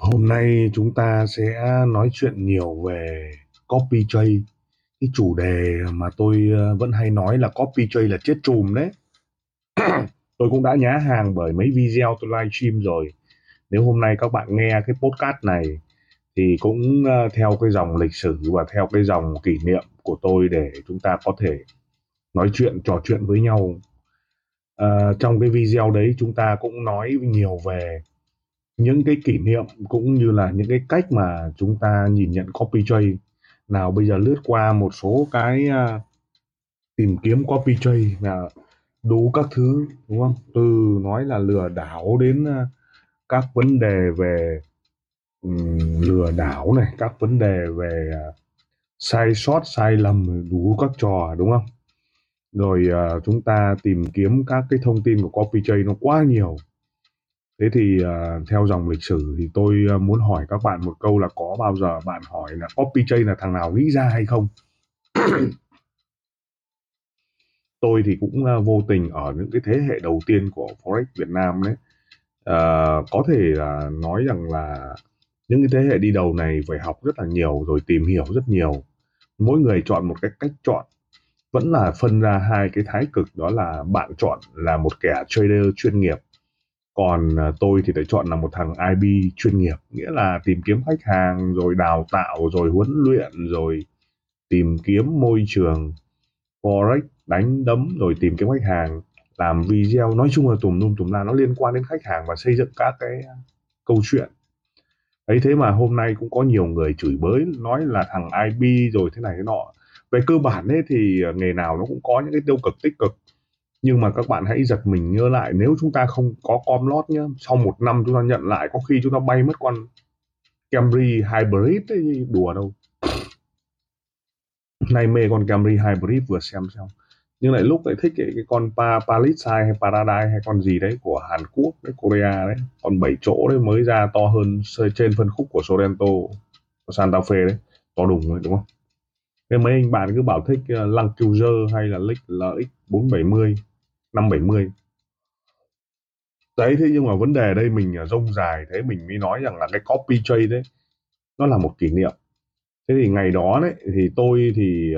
Hôm nay chúng ta sẽ nói chuyện nhiều về copy trade. Cái chủ đề mà tôi vẫn hay nói là copy trade là chết trùm đấy. Tôi cũng đã nhá hàng bởi mấy video tôi live stream rồi. Nếu hôm nay các bạn nghe cái podcast này thì cũng theo cái dòng lịch sử và theo cái dòng kỷ niệm của tôi để chúng ta có thể nói chuyện, trò chuyện với nhau. Trong cái video đấy chúng ta cũng nói nhiều về những cái kỷ niệm cũng như là những cái cách mà chúng ta nhìn nhận copy trade. Nào bây giờ lướt qua một số cái tìm kiếm copy trade là đủ các thứ, đúng không? Từ nói là lừa đảo đến các vấn đề về lừa đảo này, các vấn đề về sai sót, sai lầm, đủ các trò, đúng không? Rồi chúng ta tìm kiếm các cái thông tin của copy trade nó quá nhiều. Thế thì theo dòng lịch sử thì tôi muốn hỏi các bạn một câu là có bao giờ bạn hỏi là copy trade là thằng nào nghĩ ra hay không? Tôi thì cũng vô tình ở những cái thế hệ đầu tiên của Forex Việt Nam đấy. Có thể là nói rằng là những cái thế hệ đi đầu này phải học rất là nhiều rồi tìm hiểu rất nhiều. Mỗi người chọn một cái cách chọn. Vẫn là phân ra hai cái thái cực, đó là bạn chọn là một kẻ trader chuyên nghiệp. Còn tôi thì lại chọn là một thằng IB chuyên nghiệp, nghĩa là tìm kiếm khách hàng, rồi đào tạo, rồi huấn luyện, rồi tìm kiếm môi trường Forex, đánh đấm, rồi tìm kiếm khách hàng, làm video, nói chung là tùm la, nó liên quan đến khách hàng và xây dựng các cái câu chuyện. Ấy thế mà hôm nay cũng có nhiều người chửi bới, nói là thằng IB rồi thế này thế nọ. Về cơ bản ấy thì nghề nào nó cũng có những cái tiêu cực tích cực. Nhưng mà các bạn hãy giật mình nhớ lại, nếu chúng ta không có com lót nhé, sau một năm chúng ta nhận lại có khi chúng ta bay mất con Camry Hybrid ấy, đùa đâu. Nay mê con Camry Hybrid vừa xem xong, nhưng lại lúc lại thích cái con Palisade hay Paradise hay con gì đấy của Hàn Quốc, đấy, Korea đấy, con 7 chỗ đấy mới ra to hơn trên phân khúc của Sorento, của Santa Fe đấy, to đùng đấy, đúng không? Thế mấy anh bạn cứ bảo thích Land Cruiser hay là LX470, 570. Đấy, thế nhưng mà vấn đề đây mình rông dài, thế mình mới nói rằng là cái copy trade đấy, nó là một kỷ niệm. Thế thì ngày đó đấy, thì tôi thì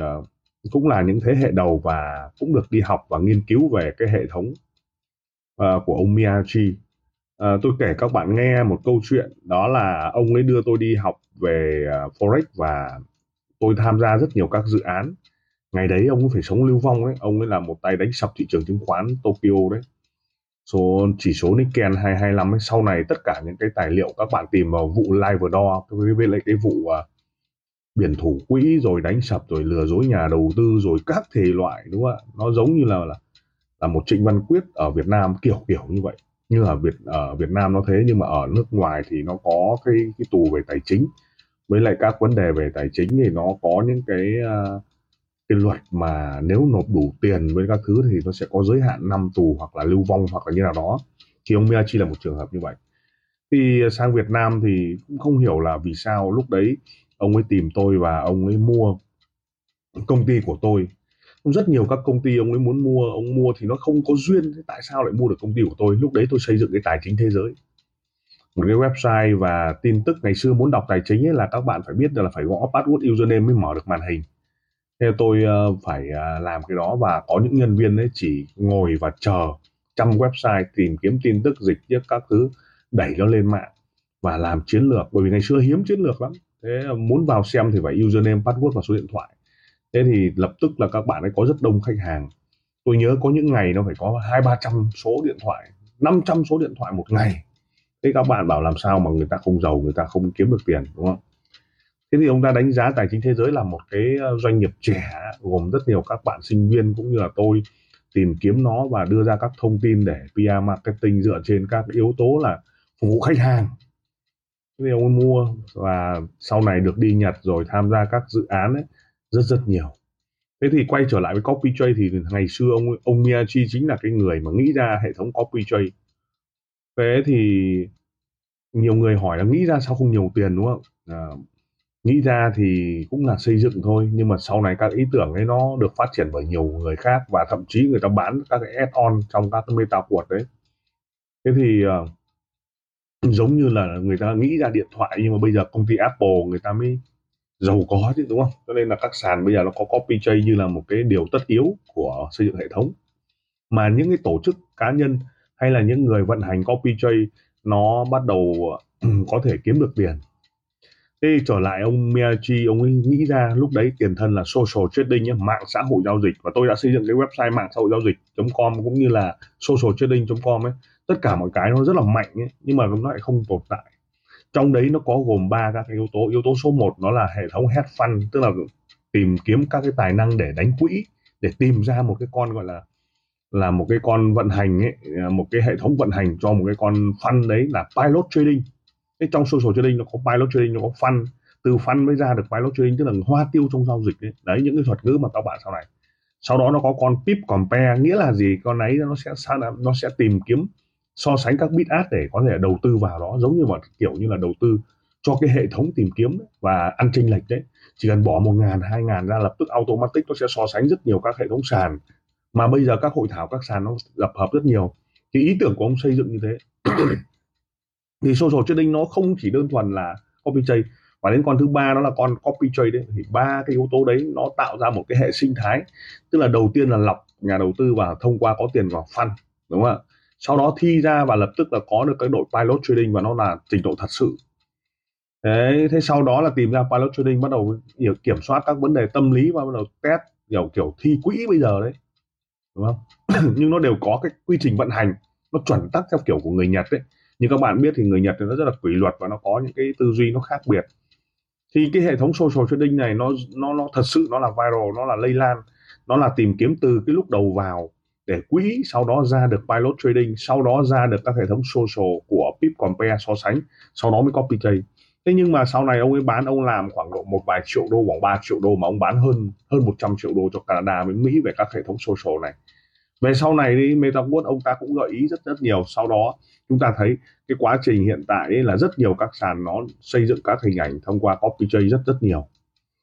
cũng là những thế hệ đầu và cũng được đi học và nghiên cứu về cái hệ thống của ông Miyachi. Tôi kể các bạn nghe một câu chuyện, đó là ông ấy đưa tôi đi học về Forex và tôi tham gia rất nhiều các dự án. Ngày đấy ông cũng phải sống lưu vong đấy. Ông ấy là một tay đánh sập thị trường chứng khoán Tokyo đấy. Chỉ số Niken 225 ấy. Sau này tất cả những cái tài liệu các bạn tìm vào vụ Livedoor với lại cái vụ biển thủ quỹ rồi đánh sập rồi lừa dối nhà đầu tư rồi các thể loại, đúng không ạ? Nó giống như là một Trịnh Văn Quyết ở Việt Nam, kiểu như vậy. Nhưng ở Việt Nam nó thế, nhưng mà ở nước ngoài thì nó có cái tù về tài chính. Với lại các vấn đề về tài chính thì nó có những cái luật mà nếu nộp đủ tiền với các thứ thì nó sẽ có giới hạn 5 tù hoặc là lưu vong hoặc là như nào đó. Thì ông Miyachi là một trường hợp như vậy. Thì sang Việt Nam thì cũng không hiểu là vì sao lúc đấy ông ấy tìm tôi và ông ấy mua công ty của tôi. Rất nhiều các công ty ông ấy muốn mua, ông mua thì nó không có duyên. Tại sao lại mua được công ty của tôi? Lúc đấy tôi xây dựng cái tài chính thế giới. Một cái website và tin tức ngày xưa muốn đọc tài chính ấy là các bạn phải biết là phải gõ password username mới mở được màn hình. Thế tôi phải làm cái đó và có những nhân viên ấy chỉ ngồi và chờ trong website tìm kiếm tin tức, dịch viết các thứ, đẩy nó lên mạng và làm chiến lược. Bởi vì ngày xưa hiếm chiến lược lắm. Thế muốn vào xem thì phải username, password và số điện thoại. Thế thì lập tức là các bạn ấy có rất đông khách hàng. Tôi nhớ có những ngày nó phải có 200-300 số điện thoại, 500 số điện thoại một ngày. Thế các bạn bảo làm sao mà người ta không giàu, người ta không kiếm được tiền, đúng không? Thế thì ông ta đánh giá tài chính thế giới là một cái doanh nghiệp trẻ, gồm rất nhiều các bạn sinh viên cũng như là tôi tìm kiếm nó và đưa ra các thông tin để PR marketing dựa trên các yếu tố là phục vụ khách hàng. vì ông mua và sau này được đi Nhật rồi tham gia các dự án ấy, rất nhiều. Thế thì quay trở lại với copy trade thì ngày xưa ông Miyachi chính là cái người mà nghĩ ra hệ thống copy trade. Thế thì nhiều người hỏi là nghĩ ra sao không nhiều tiền, đúng không? Nghĩ ra thì cũng là xây dựng thôi, nhưng mà sau này các ý tưởng ấy nó được phát triển bởi nhiều người khác và thậm chí người ta bán các cái add-on trong các cái MetaQuote đấy. Thế thì giống như là người ta nghĩ ra điện thoại nhưng mà bây giờ công ty Apple người ta mới giàu có chứ, đúng không? Cho nên là các sàn bây giờ nó có copy trade như là một cái điều tất yếu của xây dựng hệ thống. Mà những cái tổ chức cá nhân hay là những người vận hành copy trade nó bắt đầu có thể kiếm được tiền. Thế trở lại ông Miyachi, ông ấy nghĩ ra lúc đấy tiền thân là social trading, mạng xã hội giao dịch. Và tôi đã xây dựng cái website mạng xã hội giao dịch.com cũng như là social trading.com ấy. Tất cả mọi cái nó rất là mạnh ấy, nhưng mà nó lại không tồn tại. Trong đấy nó có gồm 3 các cái yếu tố. Yếu tố số 1 nó là hệ thống hedge fund, tức là tìm kiếm các cái tài năng để đánh quỹ, để tìm ra một cái con gọi là một cái con vận hành ấy, một cái hệ thống vận hành cho một cái con fund đấy là pilot trading. Thế trong social trading nó có pilot trading, nó có fund, từ fund mới ra được pilot trading, tức là hoa tiêu trong giao dịch đấy. Đấy, những cái thuật ngữ mà các bạn sau này. Sau đó nó có con pip compare, nghĩa là gì? Con ấy nó sẽ tìm kiếm so sánh các bid ask để có thể đầu tư vào đó, giống như một kiểu như là đầu tư cho cái hệ thống tìm kiếm và ăn chênh lệch đấy. Chỉ cần bỏ 1.000, 2.000 ra lập tức automatic nó sẽ so sánh rất nhiều các hệ thống sàn. Mà bây giờ các hội thảo, các sàn nó tập hợp rất nhiều. Thì ý tưởng của ông xây dựng như thế. Thì social trading nó không chỉ đơn thuần là copy trade. Và đến con thứ ba đó là con copy trade đấy. Thì 3 cái yếu tố đấy nó tạo ra một cái hệ sinh thái. Tức là đầu tiên là lọc nhà đầu tư và thông qua có tiền vào fund, đúng không ạ? Sau đó thi ra và lập tức là có được cái đội pilot trading và nó là trình độ thật sự. Thế sau đó là tìm ra pilot trading, bắt đầu kiểm soát các vấn đề tâm lý và bắt đầu test kiểu thi quỹ bây giờ đấy, đúng không? Nhưng nó đều có cái quy trình vận hành nó chuẩn tắc theo kiểu của người Nhật đấy. Như các bạn biết thì người Nhật thì nó rất là kỷ luật và nó có những cái tư duy nó khác biệt. Thì cái hệ thống social trading này nó thật sự nó là viral, nó là lây lan, nó là tìm kiếm từ cái lúc đầu vào để quỹ, sau đó ra được pilot trading, sau đó ra được các hệ thống social của pip compare so sánh, sau đó mới copy trade. Thế nhưng mà sau này ông ấy bán, ông làm khoảng độ một vài triệu đô, khoảng 3 triệu đô mà ông bán hơn 100 triệu đô cho Canada với Mỹ về các hệ thống social này. Về sau này đi MetaQuote ông ta cũng gợi ý rất nhiều. Sau đó chúng ta thấy cái quá trình hiện tại ấy là rất nhiều các sàn nó xây dựng các hình ảnh thông qua copy trade rất nhiều.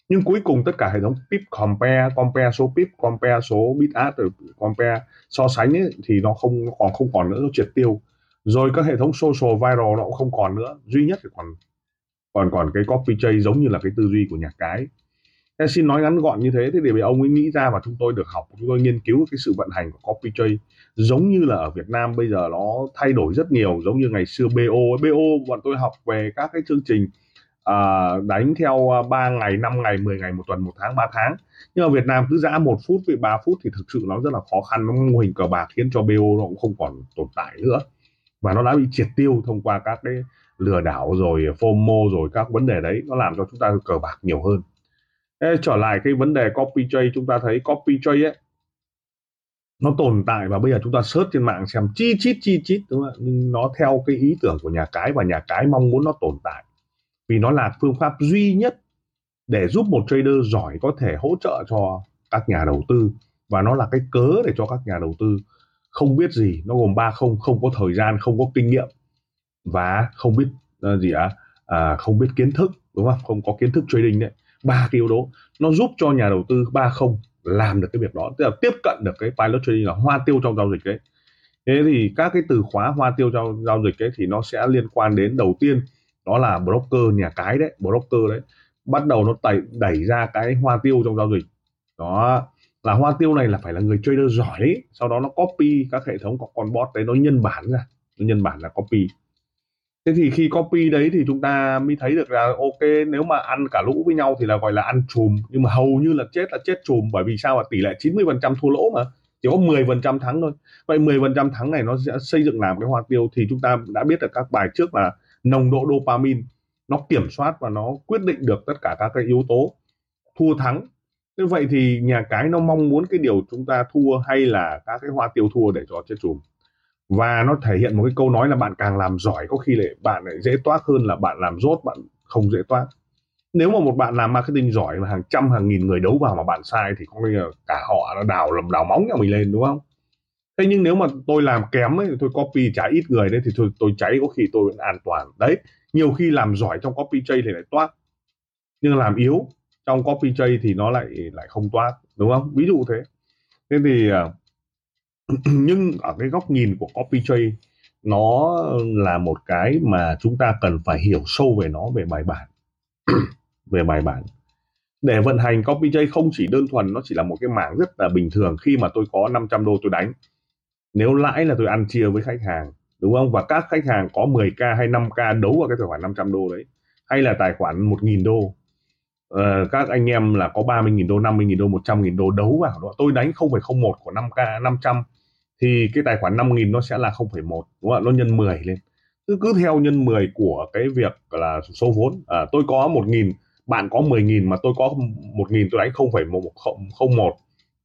Nhưng cuối cùng tất cả hệ thống pip compare, compare số pip, compare số bid ask, compare so sánh ấy, thì nó không còn nữa, nó triệt tiêu. Rồi các hệ thống social viral nó cũng không còn nữa, duy nhất thì còn cái copy trade giống như là cái tư duy của nhà cái. Thế xin nói ngắn gọn như thế. Thế để ông ấy nghĩ ra và chúng tôi được học, chúng tôi nghiên cứu cái sự vận hành của copy trade. Giống như là ở Việt Nam bây giờ nó thay đổi rất nhiều, giống như ngày xưa BO bọn tôi học về các cái chương trình đánh theo 3 ngày, 5 ngày, 10 ngày, 1 tuần, 1 tháng, 3 tháng. Nhưng mà Việt Nam cứ giã 1 phút với 3 phút thì thực sự nó rất là khó khăn, nó mô hình cờ bạc khiến cho BO nó cũng không còn tồn tại nữa. Và nó đã bị triệt tiêu thông qua các cái lừa đảo rồi FOMO rồi các vấn đề đấy, nó làm cho chúng ta cờ bạc nhiều hơn. Trở lại cái vấn đề copy trade, chúng ta thấy copy trade ấy nó tồn tại và bây giờ chúng ta search trên mạng xem chi chít, đúng không? Nhưng nó theo cái ý tưởng của nhà cái và nhà cái mong muốn nó tồn tại. Vì nó là phương pháp duy nhất để giúp một trader giỏi có thể hỗ trợ cho các nhà đầu tư. Và nó là cái cớ để cho các nhà đầu tư không biết gì. Nó gồm 3 không có thời gian, không có kinh nghiệm và không biết kiến thức, đúng không? Không có kiến thức trading đấy. 3 cái yếu tố nó giúp cho nhà đầu tư 3 không làm được cái việc đó, tức là tiếp cận được cái pilot trading là hoa tiêu trong giao dịch đấy. Thế thì các cái từ khóa hoa tiêu trong giao dịch đấy thì nó sẽ liên quan đến, đầu tiên đó là broker nhà cái đấy, bắt đầu nó đẩy ra cái hoa tiêu trong giao dịch. Đó là hoa tiêu này là phải là người trader giỏi đấy. Sau đó nó copy các hệ thống, có con bot đấy, nó nhân bản ra, nó nhân bản là copy. Thế thì khi copy đấy thì chúng ta mới thấy được là ok, nếu mà ăn cả lũ với nhau thì là gọi là ăn chùm, nhưng mà hầu như là chết chùm, bởi vì sao? Là tỷ lệ 90% thua lỗ mà chỉ có 10% thắng thôi. Vậy 10% thắng này nó sẽ xây dựng làm cái hoa tiêu, thì chúng ta đã biết được các bài trước là nồng độ dopamine nó kiểm soát và nó quyết định được tất cả các cái yếu tố thua thắng. Thế vậy thì nhà cái nó mong muốn cái điều chúng ta thua hay là các cái hoa tiêu thua để cho chết chùm. Và nó thể hiện một cái câu nói là bạn càng làm giỏi có khi lại bạn lại dễ toát hơn là bạn làm dốt, bạn không dễ toát. Nếu mà một bạn làm marketing giỏi mà hàng trăm hàng nghìn người đấu vào mà bạn sai thì có nghĩa là cả họ nó đào móng nhà mình lên, đúng không? Thế nhưng nếu mà tôi làm kém ấy, tôi copy chả ít người đấy thì tôi cháy có khi tôi vẫn an toàn. Đấy, nhiều khi làm giỏi trong copy trade thì lại toát, nhưng làm yếu trong copy trade thì nó lại không toát, đúng không? Ví dụ thế. Thế thì nhưng ở cái góc nhìn của copy trade nó là một cái mà chúng ta cần phải hiểu sâu về nó, về bài bản. Về bài bản để vận hành copy trade không chỉ đơn thuần nó chỉ là một cái mảng rất là bình thường. Khi mà tôi có 500 đô tôi đánh, nếu lãi là tôi ăn chia với khách hàng, đúng không? Và các khách hàng có 10k hay 5k đấu vào cái tài khoản 500 đô đấy, hay là tài khoản 1.000 đô, các anh em là có 30.000 đô, 50.000 đô, 100.000 đô đấu vào đó. Tôi đánh 0,01 của 5k 500 thì cái tài khoản 5.000 nó sẽ là 0,1, đúng không? Nó nhân 10 lên, cứ theo nhân 10 của cái việc là số vốn. Tôi có 1.000, bạn có 10.000, mà tôi có 1.000 tôi đánh 0,01,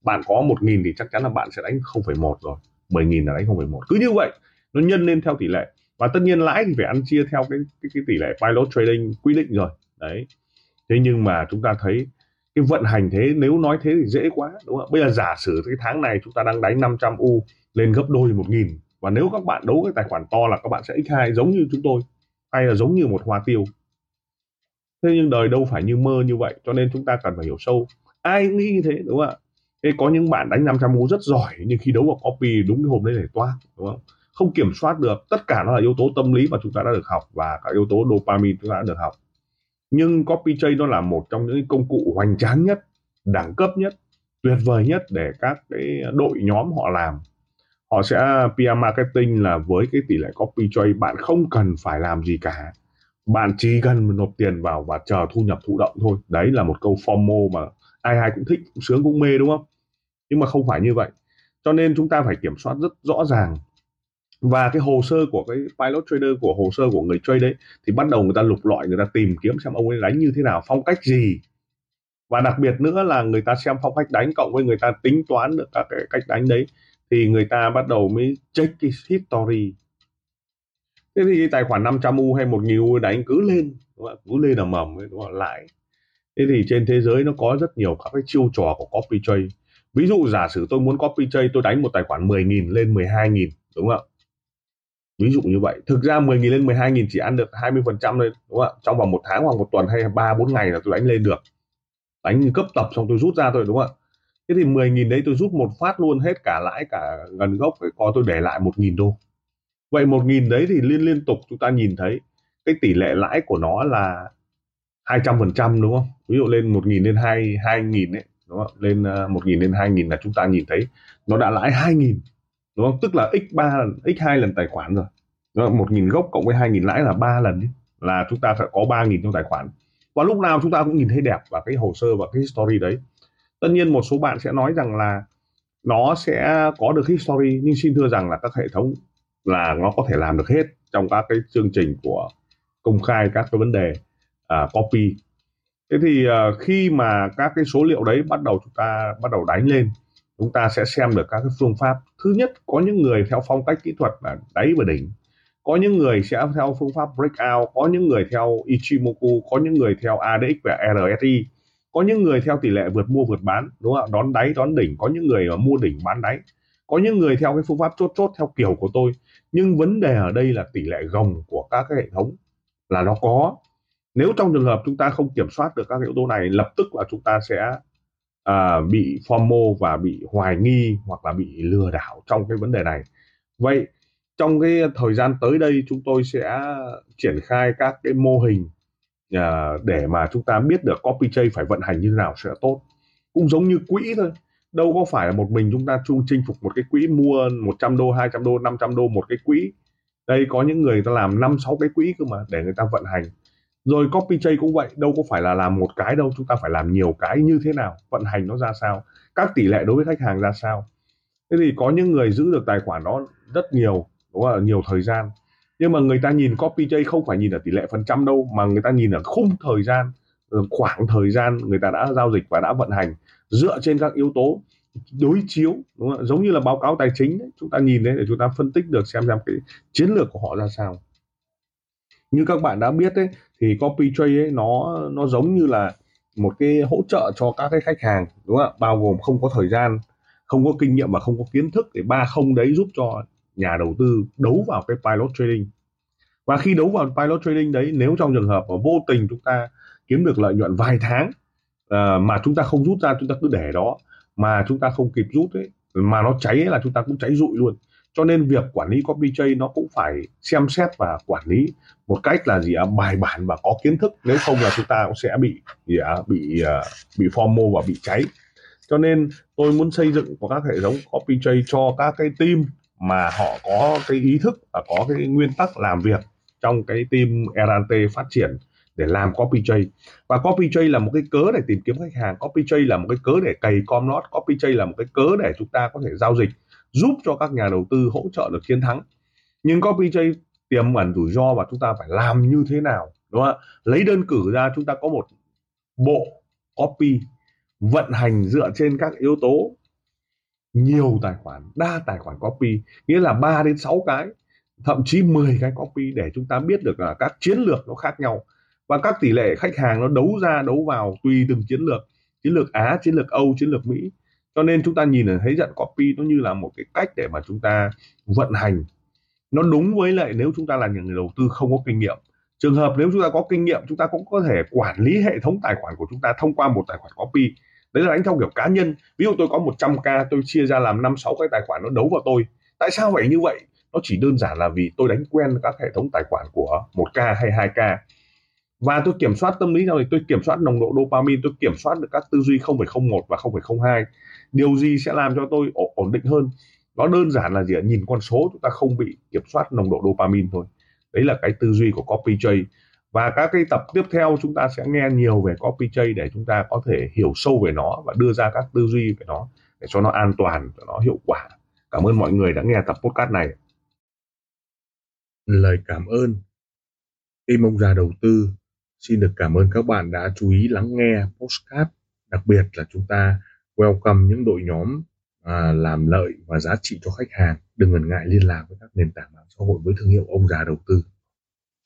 bạn có 1.000 thì chắc chắn là bạn sẽ đánh 0,1 rồi, 10.000 là đánh 0,1. Cứ như vậy nó nhân lên theo tỷ lệ, và tất nhiên lãi thì phải ăn chia theo cái tỷ lệ pilot trading quy định rồi đấy. Thế nhưng mà chúng ta thấy cái vận hành thế, nếu nói thế thì dễ quá, đúng không? Bây giờ giả sử cái tháng này chúng ta đang đánh 500 U lên gấp đôi 1.000, và nếu các bạn đấu cái tài khoản to là các bạn sẽ x2 giống như chúng tôi, hay là giống như một hoa tiêu. Thế nhưng đời đâu phải như mơ như vậy, cho nên chúng ta cần phải hiểu sâu. Ai cũng nghĩ như thế, đúng không ạ? Thế có những bạn đánh 500 U rất giỏi, nhưng khi đấu vào copy đúng cái hôm đấy để toát, đúng không? Không kiểm soát được. Tất cả nó là yếu tố tâm lý mà chúng ta đã được học, và cả yếu tố dopamine chúng ta đã được học. Nhưng copy trade nó là một trong những công cụ hoành tráng nhất, đẳng cấp nhất, tuyệt vời nhất để các cái đội nhóm họ làm. Họ sẽ PR marketing là với cái tỷ lệ copy trade bạn không cần phải làm gì cả. Bạn chỉ cần nộp tiền vào và chờ thu nhập thụ động thôi. Đấy là một câu FOMO mà ai cũng thích, cũng sướng, cũng mê, đúng không? Nhưng mà không phải như vậy. Cho nên chúng ta phải kiểm soát rất rõ ràng. Và cái hồ sơ của cái pilot trader, của hồ sơ của người trade ấy, thì bắt đầu người ta lục lọi, người ta tìm kiếm xem ông ấy đánh như thế nào, phong cách gì. Và đặc biệt nữa là người ta xem phong cách đánh cộng với người ta tính toán được các cái cách đánh đấy, thì người ta bắt đầu mới check cái history. Thế thì tài khoản 500 U hay 1.000 U đánh cứ lên là mầm, đúng không? Lãi. Thế thì trên thế giới nó có rất nhiều các cái chiêu trò của copy trade. Ví dụ giả sử tôi muốn copy trade, tôi đánh một tài khoản 10.000 lên 12.000, đúng không ạ? Ví dụ như vậy. Thực ra 10.000 lên 12.000 chỉ ăn được 20% thôi, đúng không ạ? Trong vòng 1 tháng hoặc 1 tuần hay 3-4 ngày là tôi đánh lên được. Đánh cấp tập xong tôi rút ra thôi, đúng không ạ? Thế thì 10.000 đấy tôi rút một phát luôn hết cả lãi cả gần gốc, có tôi để lại 1.000 đô. Vậy 1.000 đấy thì liên tục chúng ta nhìn thấy cái tỷ lệ lãi của nó là 200%, đúng không? Ví dụ lên 1.000 lên 2.000 ấy, đúng không? Lên 1.000 lên 2.000 là chúng ta nhìn thấy nó đã lãi 2.000, đúng không? Tức là x3 lần, x2 lần tài khoản rồi. 1.000 gốc cộng với 2.000 lãi là 3 lần ấy. Là chúng ta sẽ có 3.000 trong tài khoản. Và lúc nào chúng ta cũng nhìn thấy đẹp và cái hồ sơ và cái history đấy. Tất nhiên một số bạn sẽ nói rằng là nó sẽ có được history, nhưng xin thưa rằng là các hệ thống là nó có thể làm được hết trong các cái chương trình của công khai các cái vấn đề copy. Thế thì khi mà các cái số liệu đấy bắt đầu chúng ta bắt đầu đánh lên, chúng ta sẽ xem được các cái phương pháp. Thứ nhất, có những người theo phong cách kỹ thuật là đáy và đỉnh, có những người sẽ theo phương pháp breakout, có những người theo Ichimoku, có những người theo ADX và RSI, có những người theo tỷ lệ vượt mua vượt bán, đúng không? Đón đáy đón đỉnh, có những người mua đỉnh bán đáy, có những người theo cái phương pháp chốt theo kiểu của tôi. Nhưng vấn đề ở đây là tỷ lệ gồng của các cái hệ thống là nó có. Nếu trong trường hợp chúng ta không kiểm soát được các yếu tố này, lập tức là chúng ta sẽ bị FOMO và bị hoài nghi hoặc là bị lừa đảo trong cái vấn đề này. Vậy trong cái thời gian tới đây chúng tôi sẽ triển khai các cái mô hình để mà chúng ta biết được copy trade phải vận hành như thế nào sẽ tốt. Cũng giống như quỹ thôi, đâu có phải là một mình chúng ta chinh phục một cái quỹ, mua 100 đô, 200 đô, 500 đô một cái quỹ. Đây có những người ta làm 5-6 cái quỹ cơ mà để người ta vận hành. Rồi copy trade cũng vậy, đâu có phải là làm một cái đâu, chúng ta phải làm nhiều cái như thế nào, vận hành nó ra sao, các tỷ lệ đối với khách hàng ra sao. Thế thì có những người giữ được tài khoản đó rất nhiều, đúng không? Nhiều thời gian. Nhưng mà người ta nhìn copy trade không phải nhìn ở tỷ lệ phần trăm đâu, mà người ta nhìn ở khung thời gian, khoảng thời gian người ta đã giao dịch và đã vận hành dựa trên các yếu tố. đối chiếu, đúng không? Giống như là báo cáo tài chính đấy, chúng ta nhìn đấy để chúng ta phân tích được xem cái chiến lược của họ ra sao. Như các bạn đã biết đấy, thì copy trade ấy, nó giống như là một cái hỗ trợ cho các cái khách hàng, đúng không ạ? Bao gồm không có thời gian, không có kinh nghiệm và không có kiến thức, để 3 không đấy giúp cho nhà đầu tư đấu vào cái pilot trading. Và khi đấu vào pilot trading đấy, nếu trong trường hợp mà vô tình chúng ta kiếm được lợi nhuận vài tháng mà chúng ta không rút ra, chúng ta cứ để đó mà chúng ta không kịp rút ấy, mà nó cháy ấy, là chúng ta cũng cháy rụi luôn. Cho nên việc quản lý copy trade nó cũng phải xem xét và quản lý một cách là gì bài bản và có kiến thức, nếu không là chúng ta cũng sẽ bị FOMO và bị cháy. Cho nên tôi muốn xây dựng có các hệ thống copy trade cho các cái team mà họ có cái ý thức và có cái nguyên tắc làm việc trong cái team R&T phát triển để làm copy trade. Và copy trade là một cái cớ để tìm kiếm khách hàng, copy trade là một cái cớ để cày com lót, copy trade là một cái cớ để chúng ta có thể giao dịch, giúp cho các nhà đầu tư hỗ trợ được chiến thắng. Nhưng copy trade tiềm ẩn rủi ro và chúng ta phải làm như thế nào, đúng không ạ? Lấy đơn cử ra, chúng ta có một bộ copy vận hành dựa trên các yếu tố nhiều tài khoản, đa tài khoản copy, nghĩa là 3 đến 6 cái, thậm chí 10 cái copy, để chúng ta biết được là các chiến lược nó khác nhau và các tỷ lệ khách hàng nó đấu ra đấu vào tùy từng chiến lược Á, chiến lược Âu, chiến lược Mỹ. Cho nên chúng ta nhìn thấy trận copy nó như là một cái cách để mà chúng ta vận hành nó đúng với lại nếu chúng ta là những người đầu tư không có kinh nghiệm. Trường hợp nếu chúng ta có kinh nghiệm, chúng ta cũng có thể quản lý hệ thống tài khoản của chúng ta thông qua một tài khoản copy. Đấy là đánh theo kiểu cá nhân. Ví dụ tôi có 100k, tôi chia ra làm 5-6 cái tài khoản nó đấu vào tôi. Tại sao vậy như vậy? Nó chỉ đơn giản là vì tôi đánh quen các hệ thống tài khoản của 1k hay 2k. Và tôi kiểm soát tâm lý giao dịch, tôi kiểm soát nồng độ dopamine, tôi kiểm soát được các tư duy 0,01 và 0,02. Điều gì sẽ làm cho tôi ổn định hơn? Nó đơn giản là gì? Nhìn con số chúng ta không bị kiểm soát nồng độ dopamine thôi. Đấy là cái tư duy của copy trade. Và các cái tập tiếp theo chúng ta sẽ nghe nhiều về copy trade để chúng ta có thể hiểu sâu về nó và đưa ra các tư duy về nó để cho nó an toàn, cho nó hiệu quả. Cảm ơn mọi người đã nghe tập podcast này. Lời cảm ơn. Team ông già đầu tư xin được cảm ơn các bạn đã chú ý lắng nghe podcast. Đặc biệt là chúng ta welcome những đội nhóm làm lợi và giá trị cho khách hàng. Đừng ngần ngại liên lạc với các nền tảng mạng xã hội với thương hiệu ông già đầu tư.